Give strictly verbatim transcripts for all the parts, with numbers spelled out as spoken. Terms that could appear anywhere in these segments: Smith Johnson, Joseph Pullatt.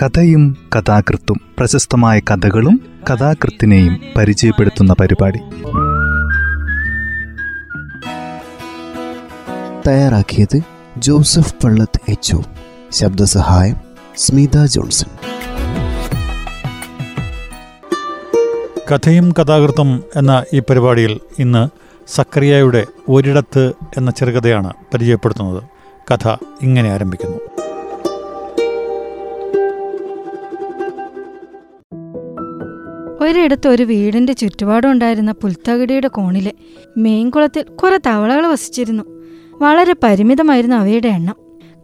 കഥയും കഥാകൃത്തും, പ്രശസ്തമായ കഥകളും കഥാകൃത്തിനെയും പരിചയപ്പെടുത്തുന്ന പരിപാടി. തയ്യാറാക്കിയത് ജോസഫ് പുള്ളത്ത് എച്ച് ഒ. ശബ്ദസഹായം സ്മിത ജോൺസൺ. കഥയും കഥാകൃത്തും എന്ന ഈ പരിപാടിയിൽ ഇന്ന് സക്കറിയായുടെ ഒരിടത്ത് എന്ന ചെറുകഥയാണ് പരിചയപ്പെടുത്തുന്നത്. കഥ ഇങ്ങനെ ആരംഭിക്കുന്നു. ഒരിടത്ത് ഒരു വീടിന്റെ ചുറ്റുപാടും ഉണ്ടായിരുന്ന പുൽത്തകിടിയുടെ കോണിലെ മീൻകുളത്തിൽ കുറെ തവളകൾ വസിച്ചിരുന്നു. വളരെ പരിമിതമായിരുന്നു അവയുടെ എണ്ണം.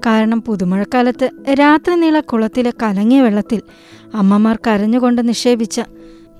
കാരണം പുതുമഴക്കാലത്ത് രാത്രി നീള കുളത്തിലെ കലങ്ങിയ വെള്ളത്തിൽ അമ്മമാർ കരഞ്ഞുകൊണ്ട് നിക്ഷേപിച്ച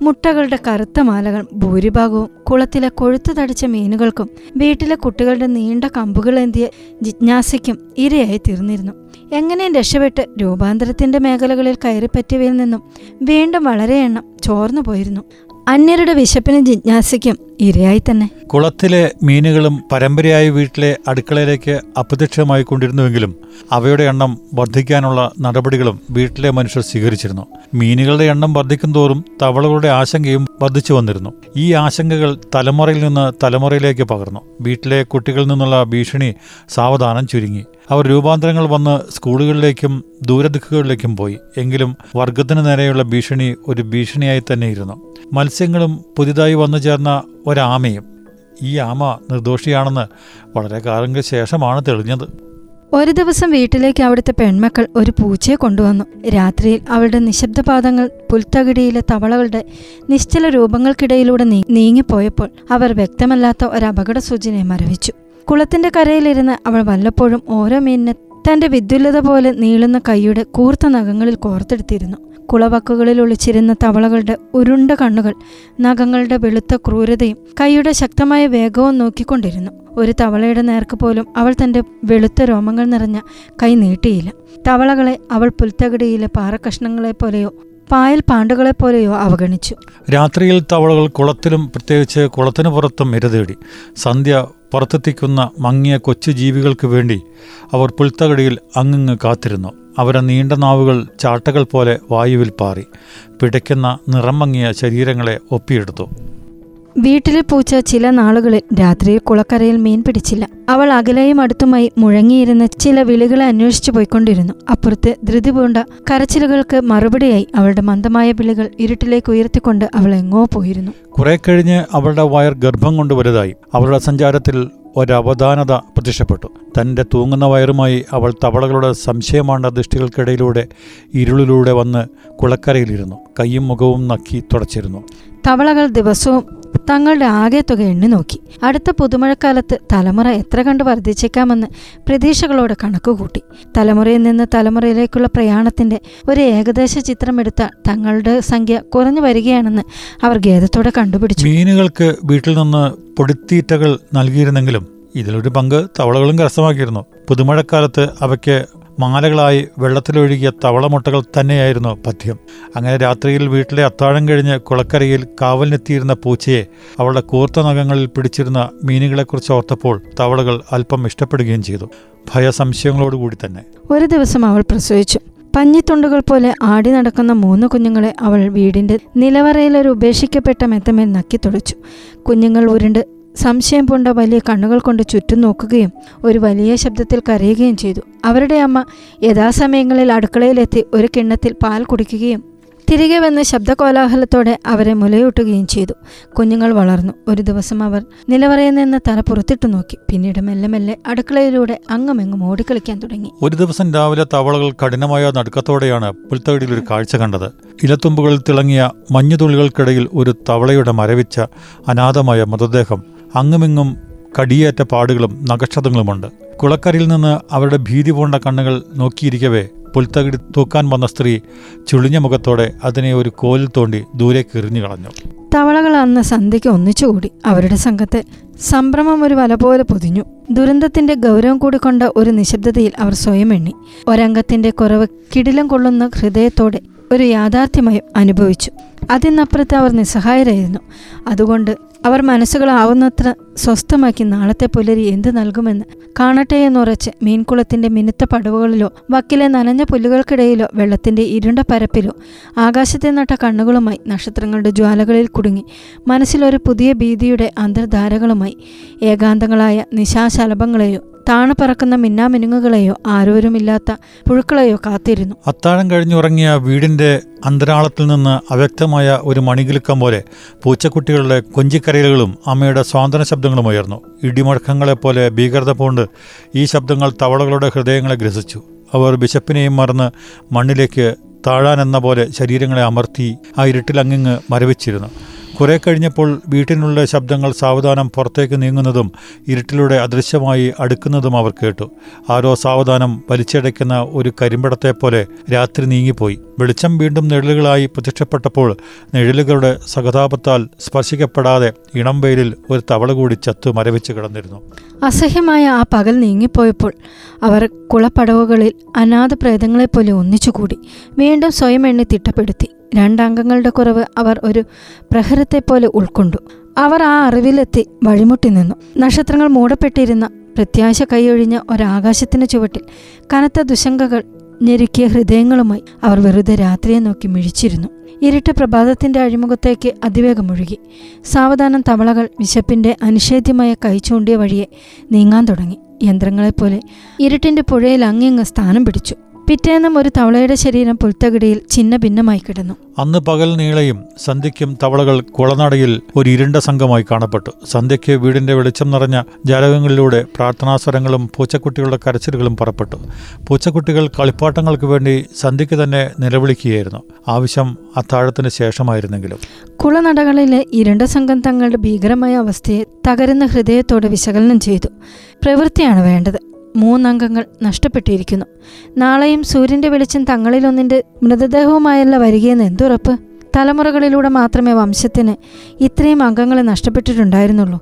മുട്ടകളുടെ കറുത്ത മാലകൾ ഭൂരിഭാഗവും കുളത്തിലെ കൊഴുത്തു തടിച്ച മീനുകൾക്കും വീട്ടിലെ കുട്ടികളുടെ നീണ്ട കമ്പുകളേന്തിയ ജിജ്ഞാസയ്ക്കും ഇരയായി തീർന്നിരുന്നു. എങ്ങനെയും രക്ഷപ്പെട്ട് രൂപാന്തരത്തിന്റെ മേഖലകളിൽ കയറിപ്പറ്റിയവയിൽ നിന്നും വീണ്ടും വളരെ എണ്ണം ചോർന്നു പോയിരുന്നു. അന്യരുടെ വിശപ്പിനും ജിജ്ഞാസയ്ക്കും ഇരയായി തന്നെ. കുളത്തിലെ മീനുകളും പരമ്പരയായി വീട്ടിലെ അടുക്കളയിലേക്ക് അപ്രത്യക്ഷമായി കൊണ്ടിരുന്നുവെങ്കിലും അവയുടെ എണ്ണം വർദ്ധിക്കാനുള്ള നടപടികളും വീട്ടിലെ മനുഷ്യർ സ്വീകരിച്ചിരുന്നു. മീനുകളുടെ എണ്ണം വർദ്ധിക്കുന്തോറും തവളകളുടെ ആശങ്കയും വർദ്ധിച്ചു വന്നിരുന്നു. ഈ ആശങ്കകൾ തലമുറയിൽ നിന്ന് തലമുറയിലേക്ക് പകർന്നു. വീട്ടിലെ കുട്ടികളിൽ നിന്നുള്ള ഭീഷണി സാവധാനം ചുരുങ്ങി. അവർ രൂപാന്തരങ്ങൾ വന്ന് സ്കൂളുകളിലേക്കും ദൂരദിക്കുകളിലേക്കും പോയി. എങ്കിലും വർഗത്തിന് നേരെയുള്ള ഭീഷണി ഒരു ഭീഷണിയായി തന്നെയിരുന്നു. മത്സ്യങ്ങളും പുതിയതായി വന്നു ചേർന്ന ഒരാമയും. ഈ ആമ നിർദോഷിയാണെന്ന് വളരെ കാലങ്ങൾക്ക് ശേഷമാണ് തെളിഞ്ഞത്. ഒരു ദിവസം വീട്ടിലേക്ക് അവിടുത്തെ പെൺമക്കൾ ഒരു പൂച്ചയെ കൊണ്ടുവന്നു. രാത്രിയിൽ അവളുടെ നിശബ്ദ പാദങ്ങൾ പുൽത്തകിടിയിലെ തവളകളുടെ നിശ്ചല രൂപങ്ങൾക്കിടയിലൂടെ നീങ്ങിപ്പോയപ്പോൾ അവർ വ്യക്തമല്ലാത്ത ഒരു അപകട സൂചനയെ മരവിച്ചു. കുളത്തിന്റെ കരയിലിരുന്ന് അവൾ വല്ലപ്പോഴും ഓരോ മീനിനെ തന്റെ വിദ്യുല്ലത പോലെ നീളുന്ന കൈയുടെ കൂർത്ത നഖങ്ങളിൽ കോർത്തെടുത്തിരുന്നു. കുളവക്കുകളിൽ ഒളിച്ചിരുന്ന തവളകളുടെ ഉരുണ്ട കണ്ണുകൾ നഖങ്ങളുടെ വെളുത്ത ക്രൂരതയും കൈയുടെ ശക്തമായ വേഗവും നോക്കിക്കൊണ്ടിരുന്നു. ഒരു തവളയുടെ നേർക്ക് പോലും അവൾ തന്റെ വെളുത്ത രോമങ്ങൾ നിറഞ്ഞ കൈ നീട്ടിയില്ല. തവളകളെ അവൾ പുൽത്തകിടിയിലെ പാറക്കഷ്ണങ്ങളെ പോലെയോ പായൽ പാണ്ടുകളെ പോലെയോ അവഗണിച്ചു. രാത്രിയിൽ തവളകൾ കുളത്തിലും പ്രത്യേകിച്ച് കുളത്തിനു പുറത്തും ഇരതേടി. സന്ധ്യ പുറത്തെത്തിക്കുന്ന മങ്ങിയ കൊച്ചു ജീവികൾക്ക് വേണ്ടി അവർ പുൽത്തകിടിയിൽ അങ്ങിങ്ങ് കാത്തിരുന്നു. അവരുടെ നീണ്ട നാവുകൾ ചാട്ടകൾ പോലെ വായുവിൽ പാറി പിടയ്ക്കുന്ന നിറം മങ്ങിയ ശരീരങ്ങളെ ഒപ്പിയെടുത്തു. വീട്ടിലെ പൂച്ച ചില നാളുകളിൽ രാത്രിയിൽ കുളക്കരയിൽ മീൻ പിടിച്ചില്ല. അവൾ അകലെയും അടുത്തുമായി മുഴങ്ങിയിരുന്ന ചില വിളികളെ അന്വേഷിച്ചു പോയിക്കൊണ്ടിരുന്നു. അപ്പുറത്ത് ധൃതി പൂണ്ട കരച്ചിലുകൾക്ക് മറുപടിയായി അവളുടെ മന്ദമായ വിളികൾ ഇരുട്ടിലേക്ക് ഉയർത്തിക്കൊണ്ട് അവൾ എങ്ങോ പോയിരുന്നു. കുറെ കഴിഞ്ഞ് അവളുടെ വയർ ഗർഭം കൊണ്ട് വലുതായി. അവളുടെ സഞ്ചാരത്തിൽ ഒരവധാനത പ്രത്യക്ഷപ്പെട്ടു. തൻ്റെ തൂങ്ങുന്ന വയറുമായി അവൾ തവളകളുടെ സംശയമാണ്ട ദൃഷ്ടികൾക്കിടയിലൂടെ ഇരുളിലൂടെ വന്ന് കുളക്കരയിലിരുന്നു. കൈയും മുഖവും നക്കി തുടച്ചിരുന്നു. തവളകൾ ദിവസവും തങ്ങളുടെ ആകെ തുക എണ്ണി നോക്കി. അടുത്ത പുതുമഴക്കാലത്ത് തലമുറ എത്ര കണ്ട് വർദ്ധിച്ചേക്കാമെന്ന് പ്രതീക്ഷകളോട് കണക്കുകൂട്ടി. തലമുറയിൽ നിന്ന് തലമുറയിലേക്കുള്ള പ്രയാണത്തിൻ്റെ ഒരു ഏകദേശ ചിത്രമെടുത്ത തങ്ങളുടെ സംഖ്യ കുറഞ്ഞു വരികയാണെന്ന് അവർ ഖേദത്തോടെ കണ്ടുപിടിച്ചു. മീനുകൾക്ക് വീട്ടിൽ നിന്ന് പൊടിത്തീറ്റകൾ നൽകിയിരുന്നെങ്കിലും ഇതിലൊരു പങ്ക് തവളകളും കരസ്ഥമാക്കിയിരുന്നു. പുതുമഴക്കാലത്ത് അവയ്ക്ക് മാലകളായി വെള്ളത്തിലൊഴുകിയ തവളമുട്ടകൾ തന്നെയായിരുന്നു പഥ്യം. അങ്ങനെ രാത്രിയിൽ വീട്ടിലെ അത്താഴം കഴിഞ്ഞ് കുളക്കരയിൽ കാവലിനെത്തിയിരുന്ന പൂച്ചയെ അവളുടെ കൂർത്ത നഖങ്ങളിൽ പിടിച്ചിരുന്ന മീനുകളെക്കുറിച്ച് ഓർത്തപ്പോൾ തവളകൾ അല്പം ഇഷ്ടപ്പെടുകയും ചെയ്തു. ഭയസംശയങ്ങളോടുകൂടി തന്നെ. ഒരു ദിവസം അവൾ പ്രസവിച്ചു. പഞ്ഞിത്തുണ്ടുകൾ പോലെ ആടി നടക്കുന്ന മൂന്ന് കുഞ്ഞുങ്ങളെ അവൾ വീടിൻ്റെ നിലവറയിലൊരു ഉപേക്ഷിക്കപ്പെട്ട മെത്തമേൽ നക്കിത്തുടച്ചു. കുഞ്ഞുങ്ങൾ ഉരുണ്ട് സംശയം പൂണ്ട വലിയ കണ്ണുകൾ കൊണ്ട് ചുറ്റും നോക്കുകയും ഒരു വലിയ ശബ്ദത്തിൽ കരയുകയും ചെയ്തു. അവരുടെ അമ്മ യഥാസമയങ്ങളിൽ അടുക്കളയിലെത്തി ഒരു കിണ്ണത്തിൽ പാൽ കുടിക്കുകയും തിരികെ വന്ന് ശബ്ദകോലാഹലത്തോടെ അവരെ മുലയൂട്ടുകയും ചെയ്തു. കുഞ്ഞുങ്ങൾ വളർന്നു. ഒരു ദിവസം അവർ നിലവറയിൽ നിന്ന് തല പുറത്തിട്ട് നോക്കി. പിന്നീട് മെല്ലെ മെല്ലെ അടുക്കളയിലൂടെ അങ്ങുമെങ്ങും ഓടിക്കളിക്കാൻ തുടങ്ങി. ഒരു ദിവസം രാവിലെ തവളകൾ കഠിനമായ നടുക്കത്തോടെയാണ് പുൽത്തകിടിയിൽ ഒരു കാഴ്ച കണ്ടത്. ഇലത്തുമ്പുകളിൽ തിളങ്ങിയ മഞ്ഞുതുള്ളികൾക്കിടയിൽ ഒരു തവളയുടെ മരവിച്ച അനാഥമായ മൃതദേഹം, അങ്ങുമെങ്ങും കടിയേറ്റ പാടുകളും നഖക്ഷതങ്ങളുമുണ്ട്. കുളക്കരയിൽ നിന്ന് അവരുടെ ഭീതി പൂണ്ട കണ്ണുകൾ നോക്കിയിരിക്കവേ പുൽത്തകിടി തൂക്കാൻ വന്ന സ്ത്രീ ചുളിഞ്ഞ മുഖത്തോടെ അതിനെ ഒരു കോലിൽ തോണ്ടി ദൂരേക്ക് എറിഞ്ഞു കളഞ്ഞു. തവളകൾ അന്ന് സന്ധ്യയ്ക്ക് ഒന്നിച്ചുകൂടി. അവരുടെ സംഘത്തെ സംഭ്രമം ഒരു വല പോലെ പൊതിഞ്ഞു. ദുരന്തത്തിന്റെ ഗൗരവം കൂടിക്കൊണ്ട ഒരു നിശബ്ദതയിൽ അവർ സ്വയം എണ്ണി. ഒരംഗത്തിന്റെ കുറവ് കിടിലം കൊള്ളുന്ന ഹൃദയത്തോടെ ഒരു യാഥാർത്ഥ്യമായും അനുഭവിച്ചു. അതിനപ്പുറത്ത് അവർ നിസ്സഹായരായിരുന്നു. അതുകൊണ്ട് അവർ മനസ്സുകളാവുന്നത്ര സ്വസ്ഥമാക്കി നാളത്തെ പുലരി എന്ത് നൽകുമെന്ന് കാണട്ടെ എന്നുറച്ച് മീൻകുളത്തിൻ്റെ മിനുത്ത പടവുകളിലോ വക്കിലെ നനഞ്ഞ പുല്ലുകൾക്കിടയിലോ വെള്ളത്തിൻ്റെ ഇരുണ്ട പരപ്പിലോ ആകാശത്തെ നട്ട കണ്ണുകളുമായി നക്ഷത്രങ്ങളുടെ ജ്വാലകളിൽ കുടുങ്ങി മനസ്സിലൊരു പുതിയ ഭീതിയുടെ അന്തർധാരകളുമായി ഏകാന്തങ്ങളായ നിശാശലഭങ്ങളെയോ താണു പറക്കുന്ന മിന്നാമിനുങ്ങുകളെയോ ആരോരുമില്ലാത്ത പുഴുക്കളെയോ കാത്തിരുന്നു. അത്താഴം കഴിഞ്ഞുറങ്ങിയ വീടിൻ്റെ അന്തരാളത്തിൽ നിന്ന് അവ്യക്തമായ ഒരു മണികിലുക്കം പോലെ പൂച്ചക്കുട്ടികളുടെ കൊഞ്ചിക്കരയലുകളും അമ്മയുടെ സ്വാന്തന ശബ്ദങ്ങളും ഉയർന്നു. ഇടിമുഴക്കങ്ങളെപ്പോലെ ഭീകരത പൂണ്ട് ഈ ശബ്ദങ്ങൾ തവളകളുടെ ഹൃദയങ്ങളെ ഗ്രസിച്ചു. അവർ ബിഷപ്പിനെയും മറന്ന് മണ്ണിലേക്ക് താഴാനെന്ന പോലെ ശരീരങ്ങളെ അമർത്തി ആ ഇരുട്ടിൽ അങ്ങിങ്ങ് മരവിച്ചിരുന്നു. കുറെ കഴിഞ്ഞപ്പോൾ വീട്ടിനുള്ള ശബ്ദങ്ങൾ സാവധാനം പുറത്തേക്ക് നീങ്ങുന്നതും ഇരുട്ടിലൂടെ അദൃശ്യമായി അടുക്കുന്നതും അവർ കേട്ടു. ആരോ സാവധാനം വലിച്ചടയ്ക്കുന്ന ഒരു കരിമ്പടത്തെപ്പോലെ രാത്രി നീങ്ങിപ്പോയി. വെളിച്ചം വീണ്ടും നിഴലുകളായി പ്രത്യക്ഷപ്പെട്ടപ്പോൾ നിഴലുകളുടെ സഹതാപത്താൽ സ്പർശിക്കപ്പെടാതെ ഇളം വെയിലിൽ ഒരു തവള കൂടി ചത്തു മരവിച്ച് കിടന്നിരുന്നു. അസഹ്യമായ ആ പകൽ നീങ്ങിപ്പോയപ്പോൾ അവർ കുളപ്പടവുകളിൽ അനാഥ പ്രേതങ്ങളെപ്പോലെ ഒന്നിച്ചുകൂടി വീണ്ടും സ്വയം എണ്ണി തിട്ടപ്പെടുത്തി. രണ്ടംഗങ്ങളുടെ കുറവ് അവർ ഒരു പ്രഹരത്തെപ്പോലെ ഉൾക്കൊണ്ടു. അവർ ആ അറിവിലെത്തി വഴിമുട്ടി നിന്നു. നക്ഷത്രങ്ങൾ മൂടപ്പെട്ടിരുന്ന പ്രത്യാശ കൈയൊഴിഞ്ഞ ഒരാകാശത്തിൻ്റെ ചുവട്ടിൽ കനത്ത ദുശങ്കകൾ ഞെരുക്കിയ ഹൃദയങ്ങളുമായി അവർ വെറുതെ രാത്രിയെ നോക്കി മിഴിച്ചിരുന്നു. ഇരുട്ട് പ്രഭാതത്തിൻ്റെ അഴിമുഖത്തേക്ക് അതിവേഗം ഒഴുകി. സാവധാനം തവളകൾ വിശപ്പിൻ്റെ അനിഷേധ്യമായ കൈ ചൂണ്ടിയ വഴിയെ നീങ്ങാൻ തുടങ്ങി. യന്ത്രങ്ങളെപ്പോലെ ഇരുട്ടിൻ്റെ പുഴയിൽ അങ്ങിങ്ങ് സ്ഥാനം പിടിച്ചു. പിറ്റേന്നും ഒരു തവളയുടെ ശരീരം പുൽത്തകിടിയിൽ ചിന്ന ഭിന്നമായി കിടന്നു. അന്ന് പകൽ നീളയും സന്ധ്യയ്ക്കും തവളകൾ കുളനടയിൽ ഒരു ഇരുണ്ട സംഘമായി കാണപ്പെട്ടു. സന്ധ്യയ്ക്ക് വീടിന്റെ വെളിച്ചം നിറഞ്ഞ ജാലകങ്ങളിലൂടെ പ്രാർത്ഥനാസ്വരങ്ങളും പൂച്ചക്കുട്ടികളുടെ കരച്ചിലുകളും പുറപ്പെട്ടു. പൂച്ചക്കുട്ടികൾ കളിപ്പാട്ടങ്ങൾക്ക് വേണ്ടി സന്ധ്യയ്ക്ക് തന്നെ നിലവിളിക്കുകയായിരുന്നു. ആവശ്യം അത്താഴത്തിന് ശേഷമായിരുന്നെങ്കിലും കുളനടകളിലെ ഇരുണ്ട സംഘം തങ്ങളുടെ ഭീകരമായ അവസ്ഥയെ തകരുന്ന ഹൃദയത്തോടെ വിശകലനം ചെയ്തു. പ്രവൃത്തിയാണ് വേണ്ടത്. മൂന്നംഗങ്ങൾ നഷ്ടപ്പെട്ടിരിക്കുന്നു. നാളെയും സൂര്യൻ്റെ വെളിച്ചം തങ്ങളിലൊന്നിൻ്റെ മൃതദേഹവുമായല്ല വരികയെന്ന് എന്തുറപ്പ്? തലമുറകളിലൂടെ മാത്രമേ വംശത്തിന് ഇത്രയും അംഗങ്ങളെ നഷ്ടപ്പെട്ടിട്ടുണ്ടായിരുന്നുള്ളൂ.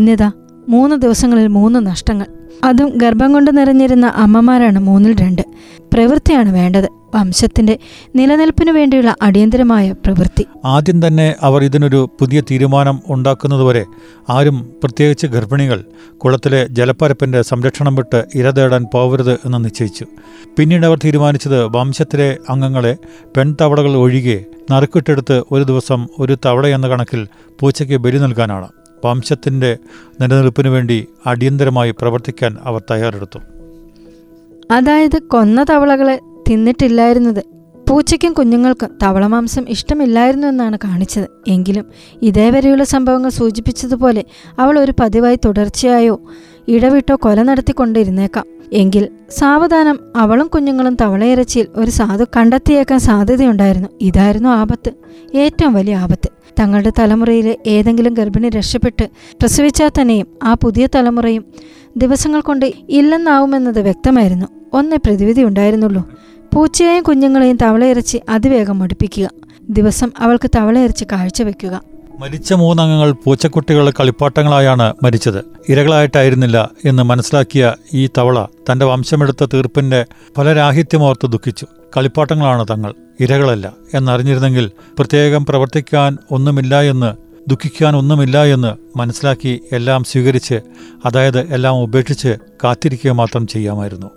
ഇന്നിതാ മൂന്ന് ദിവസങ്ങളിൽ മൂന്ന് നഷ്ടങ്ങൾ. അതും ഗർഭം കൊണ്ട് നിറഞ്ഞിരുന്ന അമ്മമാരാണ് മൂന്നിൽ രണ്ട്. പ്രവൃത്തിയാണ് വേണ്ടത്. വംശത്തിന്റെ നിലനിൽപ്പിനു വേണ്ടിയുള്ള അടിയന്തരമായ പ്രവൃത്തി. ആദ്യം തന്നെ അവർ ഇതിനൊരു പുതിയ തീരുമാനം ഉണ്ടാക്കുന്നതുവരെ ആരും, പ്രത്യേകിച്ച് ഗർഭിണികൾ, കുളത്തിലെ ജലപ്പരപ്പിന്റെ സംരക്ഷണം വിട്ട് ഇര തേടാൻ പോകരുത് എന്ന് നിശ്ചയിച്ചു. പിന്നീട് അവർ തീരുമാനിച്ചത് വംശത്തിലെ അംഗങ്ങളെ പെൺതവളകൾ ഒഴികെ നറുക്കിട്ടെടുത്ത് ഒരു ദിവസം ഒരു തവള എന്ന കണക്കിൽ പൂച്ചയ്ക്ക് ബലി നൽകാനാണ്. വംശത്തിൻ്റെ നിലനിൽപ്പിനു വേണ്ടി അടിയന്തരമായി പ്രവർത്തിക്കാൻ അവർ തയ്യാറെടുത്തു. അതായത് കൊന്ന തവളകളെ തിന്നിട്ടില്ലായിരുന്നത് പൂച്ചയ്ക്കും കുഞ്ഞുങ്ങൾക്കും തവളമാംസം ഇഷ്ടമില്ലായിരുന്നു എന്നാണ് കാണിച്ചത്. എങ്കിലും ഇതേവരെയുള്ള സംഭവങ്ങൾ സൂചിപ്പിച്ചതുപോലെ അവൾ ഒരു പതിവായി തുടർച്ചയായോ ഇടവിട്ടോ കൊല നടത്തിക്കൊണ്ടിരുന്നേക്കാം. എങ്കിൽ സാവധാനം അവളും കുഞ്ഞുങ്ങളും തവളയിറച്ചിയിൽ ഒരു സാധു കണ്ടെത്തിയേക്കാൻ സാധ്യതയുണ്ടായിരുന്നു. ഇതായിരുന്നു ആപത്ത്, ഏറ്റവും വലിയ ആപത്ത്. തങ്ങളുടെ തലമുറയിലെ ഏതെങ്കിലും ഗർഭിണി രക്ഷപ്പെട്ട് പ്രസവിച്ചാൽ തന്നെയും ആ പുതിയ തലമുറയും ദിവസങ്ങൾ കൊണ്ട് ഇല്ലെന്നാവുമെന്നത് വ്യക്തമായിരുന്നു. ഒന്നേ പ്രതിവിധി ഉണ്ടായിരുന്നുള്ളൂ: പൂച്ചയെയും കുഞ്ഞുങ്ങളെയും തവളയിറച്ചി അതിവേഗം മടുപ്പിക്കുക. ദിവസം അവൾക്ക് തവളയിറച്ചി കാഴ്ചവെക്കുക. മരിച്ച മൂന്നംഗങ്ങൾ പൂച്ചക്കുട്ടികളുടെ കളിപ്പാട്ടങ്ങളായാണ് മരിച്ചത്, ഇരകളായിട്ടായിരുന്നില്ല എന്ന് മനസ്സിലാക്കിയ ഈ തവള തൻ്റെ വംശമെടുത്ത തീർപ്പിൻ്റെ പല രാഹിത്യമോർത്ത് ദുഃഖിച്ചു. കളിപ്പാട്ടങ്ങളാണ് തങ്ങൾ, ഇരകളല്ല എന്നറിഞ്ഞിരുന്നെങ്കിൽ പ്രത്യേകം പ്രവർത്തിക്കാൻ ഒന്നുമില്ല എന്ന്, ദുഃഖിക്കാൻ ഒന്നുമില്ല എന്ന് മനസ്സിലാക്കി എല്ലാം സ്വീകരിച്ച്, അതായത് എല്ലാം ഉപേക്ഷിച്ച് കാത്തിരിക്കുക മാത്രം ചെയ്യാമായിരുന്നു.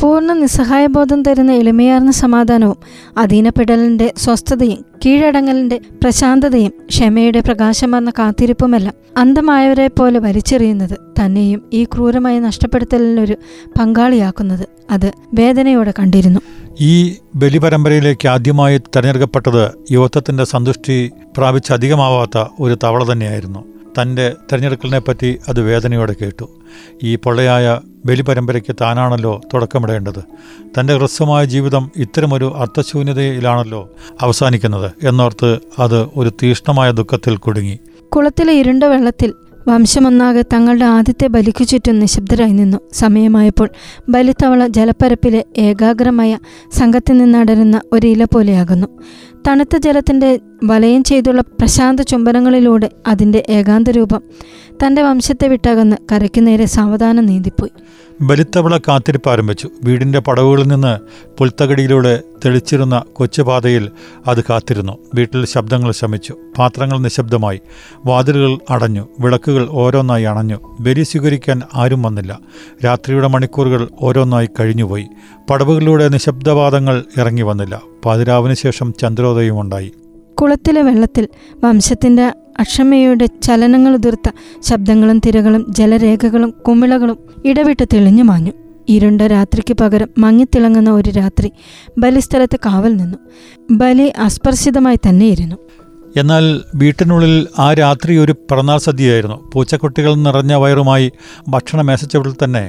പൂർണ്ണ നിസ്സഹായബോധം തരുന്ന എളിമയാർന്ന സമാധാനവും അധീനപ്പെടലിൻ്റെ സ്വസ്ഥതയും കീഴടങ്ങലിൻ്റെ പ്രശാന്തതയും ക്ഷമയുടെ പ്രകാശമാർന്ന കാത്തിരിപ്പുമെല്ലാം അന്ധമായവരെ പോലെ വലിച്ചെറിയുന്നത്, തന്നെയും ഈ ക്രൂരമായ നഷ്ടപ്പെടുത്തലിനൊരു പങ്കാളിയാക്കുന്നത് അത് വേദനയോടെ കണ്ടിരുന്നു. ഈ ബലിപരമ്പരയിലേക്ക് ആദ്യമായി തിരഞ്ഞെടുക്കപ്പെട്ടത് യുവത്വത്തിൻ്റെ സന്തുഷ്ടി പ്രാപിച്ചധികമാവാത്ത ഒരു തവള തന്നെയായിരുന്നു. തൻ്റെ തിരഞ്ഞെടുക്കലിനെപ്പറ്റി അത് വേദനയോടെ കേട്ടു. ഈ പൊള്ളയായ ബലിപരമ്പരയ്ക്ക് താനാണല്ലോ തുടക്കമിടേണ്ടത്, തൻ്റെ ഹ്രസ്വമായ ജീവിതം ഇത്തരമൊരു അർത്ഥശൂന്യതയിലാണല്ലോ അവസാനിക്കുന്നത് എന്നോർത്ത് അത് ഒരു തീഷ്ണമായ ദുഃഖത്തിൽ കുടുങ്ങി. കുളത്തിലെ ഇരുണ്ട വെള്ളത്തിൽ വംശമൊന്നാകെ തങ്ങളുടെ ആദ്യത്തെ ബലിക്കു ചുറ്റും നിശബ്ദരായി നിന്നു. സമയമായപ്പോൾ ബലിത്തവള ജലപ്പരപ്പിലെ ഏകാഗ്രമായ സംഘത്തിൽ നിന്നടരുന്ന ഒരില പോലെയാകുന്നു. തണുത്ത ജലത്തിൻ്റെ വലയം ചെയ്തുള്ള പ്രശാന്ത ചുംബനങ്ങളിലൂടെ അതിൻ്റെ ഏകാന്ത രൂപം തൻ്റെ വംശത്തെ വിട്ടകന്ന് കരയ്ക്ക് നേരെ സാവധാനം നീന്തിപ്പോയി. ബലിത്തവള കാത്തിരിപ്പ് ആരംഭിച്ചു. വീടിൻ്റെ പടവുകളിൽ നിന്ന് പുൽത്തകടിയിലൂടെ തെളിച്ചിരുന്ന കൊച്ചുപാതയിൽ അത് കാത്തിരുന്നു. വീട്ടിൽ ശബ്ദങ്ങൾ ശമിച്ചു. പാത്രങ്ങൾ നിശബ്ദമായി. വാതിലുകൾ അടഞ്ഞു. വിളക്കുകൾ ഓരോന്നായി അണഞ്ഞു. ബലി സ്വീകരിക്കാൻ ആരും വന്നില്ല. രാത്രിയുടെ മണിക്കൂറുകൾ ഓരോന്നായി കഴിഞ്ഞുപോയി. പടവുകളിലൂടെ നിശബ്ദപാതങ്ങൾ ഇറങ്ങി വന്നില്ല. പാതിരാവിന് ശേഷം ചന്ദ്രോദയമുണ്ടായി. കുളത്തിലെ വെള്ളത്തിൽ വംശത്തിൻ്റെ അക്ഷമയുടെ ചലനങ്ങൾ ഉതിർത്ത ശബ്ദങ്ങളും തിരകളും ജലരേഖകളും കുമിളകളും ഇടവിട്ട് തെളിഞ്ഞു മാഞ്ഞു. ഇരുണ്ട രാത്രിക്ക് പകരം മങ്ങിത്തിളങ്ങുന്ന ഒരു രാത്രി ബലിസ്ഥലത്ത് കാവൽ നിന്നു. ബലി അസ്പർശിതമായി തന്നെയിരുന്നു. എന്നാൽ വീട്ടിനുള്ളിൽ ആ രാത്രി ഒരു പിറന്നാൾ സദ്യയായിരുന്നു. പൂച്ചക്കുട്ടികൾ നിറഞ്ഞ വയറുമായി ഭക്ഷണം മേശച്ചവിൽ തന്നെ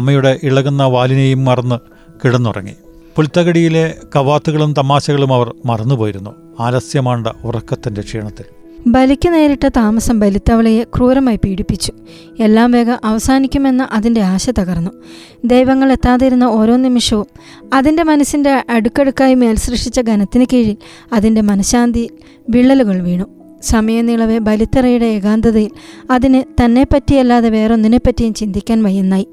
അമ്മയുടെ ഇളകുന്ന വാലിനെയും മറന്ന് കിടന്നുറങ്ങി. പുൽത്തകടിയിലെ കവാത്തുകളും തമാശകളും അവർ മറന്നുപോയിരുന്നു, ആലസ്യമാണ്ട ഉറക്കത്തിൻ്റെ ക്ഷീണത്തിൽ. ബലിക്ക് നേരിട്ട താമസം ബലിത്തവളയെ ക്രൂരമായി പീഡിപ്പിച്ചു. എല്ലാം വേഗം അവസാനിക്കുമെന്ന അതിൻ്റെ ആശ തകർന്നു. ദൈവങ്ങൾ എത്താതിരുന്ന ഓരോ നിമിഷവും അതിൻ്റെ മനസ്സിൻ്റെ അടുക്കടുക്കായി മേൽസൃഷ്ടിച്ച ഘനത്തിന് കീഴിൽ അതിൻ്റെ മനഃശാന്തിയിൽ വിള്ളലുകൾ വീണു. സമയനിളവെ ബലിത്തറയുടെ ഏകാന്തതയിൽ അതിന് തന്നെപ്പറ്റിയല്ലാതെ വേറൊന്നിനെപ്പറ്റിയും ചിന്തിക്കാൻ വയ്യെന്നായി.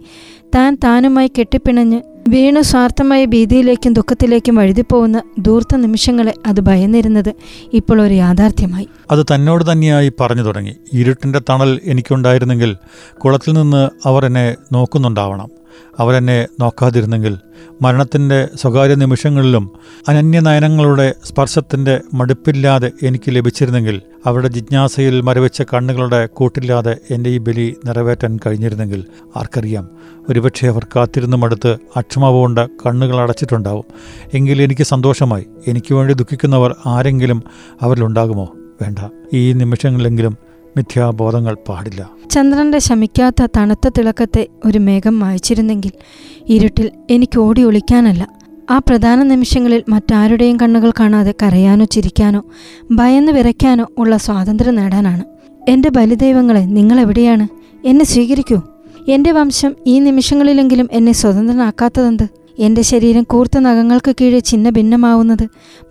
താൻ താനുമായി കെട്ടിപ്പിണഞ്ഞ് വീണു സ്വാർത്ഥമായ ഭീതിയിലേക്കും ദുഃഖത്തിലേക്കും വഴുതിപ്പോകുന്ന ദൂർത്ത നിമിഷങ്ങളെ അത് ഭയന്നിരുന്നത് ഇപ്പോൾ ഒരു യാഥാർത്ഥ്യമായി. അത് തന്നോട് തന്നെയായി പറഞ്ഞു തുടങ്ങി. ഇരുട്ടിൻ്റെ തണൽ എനിക്കുണ്ടായിരുന്നെങ്കിൽ കുളത്തിൽ നിന്ന് അവർ എന്നെ നോക്കുന്നുണ്ടാവണം. അവരെന്നെ നോക്കാതിരുന്നെങ്കിൽ മരണത്തിൻ്റെ സ്വകാര്യ നിമിഷങ്ങളിലും അനന്യനയനങ്ങളുടെ സ്പർശത്തിൻ്റെ മടുപ്പില്ലാതെ എനിക്ക് ലഭിച്ചിരുന്നെങ്കിൽ, അവരുടെ ജിജ്ഞാസയിൽ മരവിച്ച കണ്ണുകളുടെ കൂട്ടില്ലാതെ എൻ്റെ ഈ ബലി നിറവേറ്റാൻ കഴിഞ്ഞിരുന്നെങ്കിൽ, ആർക്കറിയാം, ഒരുപക്ഷെ അവർ കാത്തിരുന്ന് മടുത്ത് അക്ഷമവ് കൊണ്ട് കണ്ണുകൾ അടച്ചിട്ടുണ്ടാവും. എങ്കിൽ എനിക്ക് സന്തോഷമായി. എനിക്ക് വേണ്ടി ദുഃഖിക്കുന്നവർ ആരെങ്കിലും അവരിലുണ്ടാകുമോ? വേണ്ട. ഈ നിമിഷങ്ങളിലെങ്കിലും മിഥ്യാബോധങ്ങൾ പാടില്ല. ചന്ദ്രൻ്റെ ശമിക്കാത്ത തണുത്ത തിളക്കത്തെ ഒരു മേഘം മായ്ച്ചിരുന്നെങ്കിൽ ഇരുട്ടിൽ എനിക്ക് ഓടി ഒളിക്കാനല്ല, ആ പ്രധാന നിമിഷങ്ങളിൽ മറ്റാരുടെയും കണ്ണുകൾ കാണാതെ കരയാനോ ചിരിക്കാനോ ഭയന്ന് വിറയ്ക്കാനോ ഉള്ള സ്വാതന്ത്ര്യം നേടാനാണ്. എൻ്റെ ബലിദൈവങ്ങളെ, നിങ്ങളെവിടെയാണ്? എന്നെ സ്വീകരിക്കൂ. എൻ്റെ വംശം ഈ നിമിഷങ്ങളിലെങ്കിലും എന്നെ സ്വതന്ത്രനാക്കാത്തതെന്ത്? എൻ്റെ ശരീരം കൂർത്ത നഖങ്ങൾക്ക് കീഴെ ചിന്ന ഭിന്നമാവുന്നത്,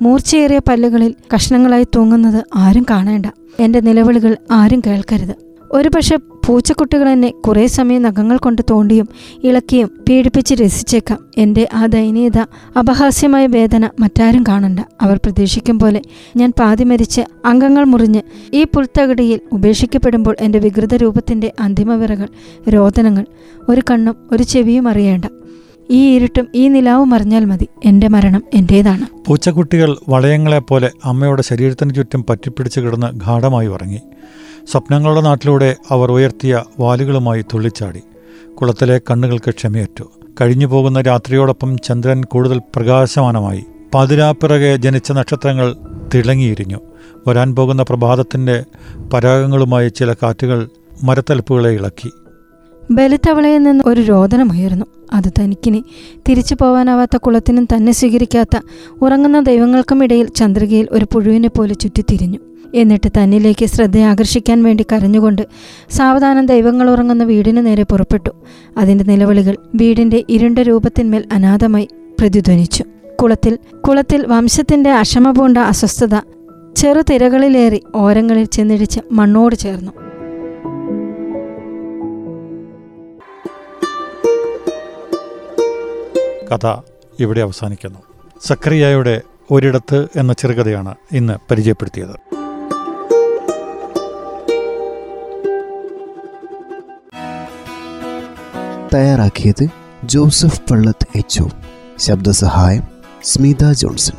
മൂർച്ചയേറിയ പല്ലുകളിൽ കഷ്ണങ്ങളായി തൂങ്ങുന്നത് ആരും കാണേണ്ട. എൻ്റെ നിലവിളികൾ ആരും കേൾക്കരുത്. ഒരുപക്ഷെ പൂച്ചക്കുട്ടികൾ എന്നെ കുറേ സമയം നഖങ്ങൾ കൊണ്ട് തോണ്ടിയും ഇളക്കിയും പീഡിപ്പിച്ച് രസിച്ചേക്കാം. എൻ്റെ ആ ദയനീയത, അപഹാസ്യമായ വേദന മറ്റാരും കാണണ്ട. അവർ പ്രതീക്ഷിക്കും പോലെ ഞാൻ പാതി മരിച്ച് അംഗങ്ങൾ മുറിഞ്ഞ് ഈ പുൽത്തകടിയിൽ ഉപേക്ഷിക്കപ്പെടുമ്പോൾ എൻ്റെ വികൃത രൂപത്തിൻ്റെ അന്തിമവിറകൾ, രോദനങ്ങൾ ഒരു കണ്ണും ഒരു ചെവിയും അറിയേണ്ട. ഈ ഇരുട്ടും ഈ നിലാവും അറിഞ്ഞാൽ മതി. എൻ്റെ മരണം എൻ്റേതാണ്. പൂച്ചക്കുട്ടികൾ വളയങ്ങളെപ്പോലെ അമ്മയുടെ ശരീരത്തിന് ചുറ്റും പറ്റിപ്പിടിച്ച് കിടന്ന് ഗാഠമായി ഉറങ്ങി. സ്വപ്നങ്ങളുടെ നാട്ടിലൂടെ അവർ ഉയർത്തിയ വാലുകളുമായി തുള്ളിച്ചാടി. കുളത്തിലെ കണ്ണുകൾക്ക് ക്ഷമയേറ്റു. കഴിഞ്ഞു പോകുന്ന രാത്രിയോടൊപ്പം ചന്ദ്രൻ കൂടുതൽ പ്രകാശമാനമായി. പതിരാപ്പിറകെ ജനിച്ച നക്ഷത്രങ്ങൾ തിളങ്ങിയിരിഞ്ഞു. വരാൻ പോകുന്ന പ്രഭാതത്തിൻ്റെ പരാഗങ്ങളുമായി ചില കാറ്റുകൾ മരത്തലപ്പുകളെ ഇളക്കി. ബലിത്തവളയിൽ നിന്ന് ഒരു രോദനമുയർന്നു. അത് തനിക്കിനി തിരിച്ചു പോവാനാവാത്ത കുളത്തിനും തന്നെ സ്വീകരിക്കാത്ത ഉറങ്ങുന്ന ദൈവങ്ങൾക്കുമിടയിൽ ചന്ദ്രികയിൽ ഒരു പുഴുവിനെ പോലെ ചുറ്റിത്തിരിഞ്ഞു. എന്നിട്ട് തന്നിലേക്ക് ശ്രദ്ധയാകർഷിക്കാൻ വേണ്ടി കരഞ്ഞുകൊണ്ട് സാവധാനം ദൈവങ്ങൾ ഉറങ്ങുന്ന വീടിനു നേരെ പുറപ്പെട്ടു. അതിൻ്റെ നിലവിളികൾ വീടിൻ്റെ ഇരുണ്ട രൂപത്തിന്മേൽ അനാഥമായി പ്രതിധ്വനിച്ചു. കുളത്തിൽ കുളത്തിൽ വംശത്തിൻ്റെ അക്ഷമ പൂണ്ട അസ്വസ്ഥത ചെറു തിരകളിലേറി ഓരങ്ങളിൽ ചെന്നിടിച്ച് മണ്ണോട് ചേർന്നു. കഥ ഇവിടെ അവസാനിക്കുന്നു. സക്കറിയായുടെ ഒരിടത്ത് എന്ന ചെറുകഥയാണ് ഇന്ന് പരിചയപ്പെടുത്തിയത്. തയ്യാറാക്കിയത് ജോസഫ് പള്ളത്ത് എച്ച്. ശബ്ദസഹായം സ്മിത ജോൺസൺ.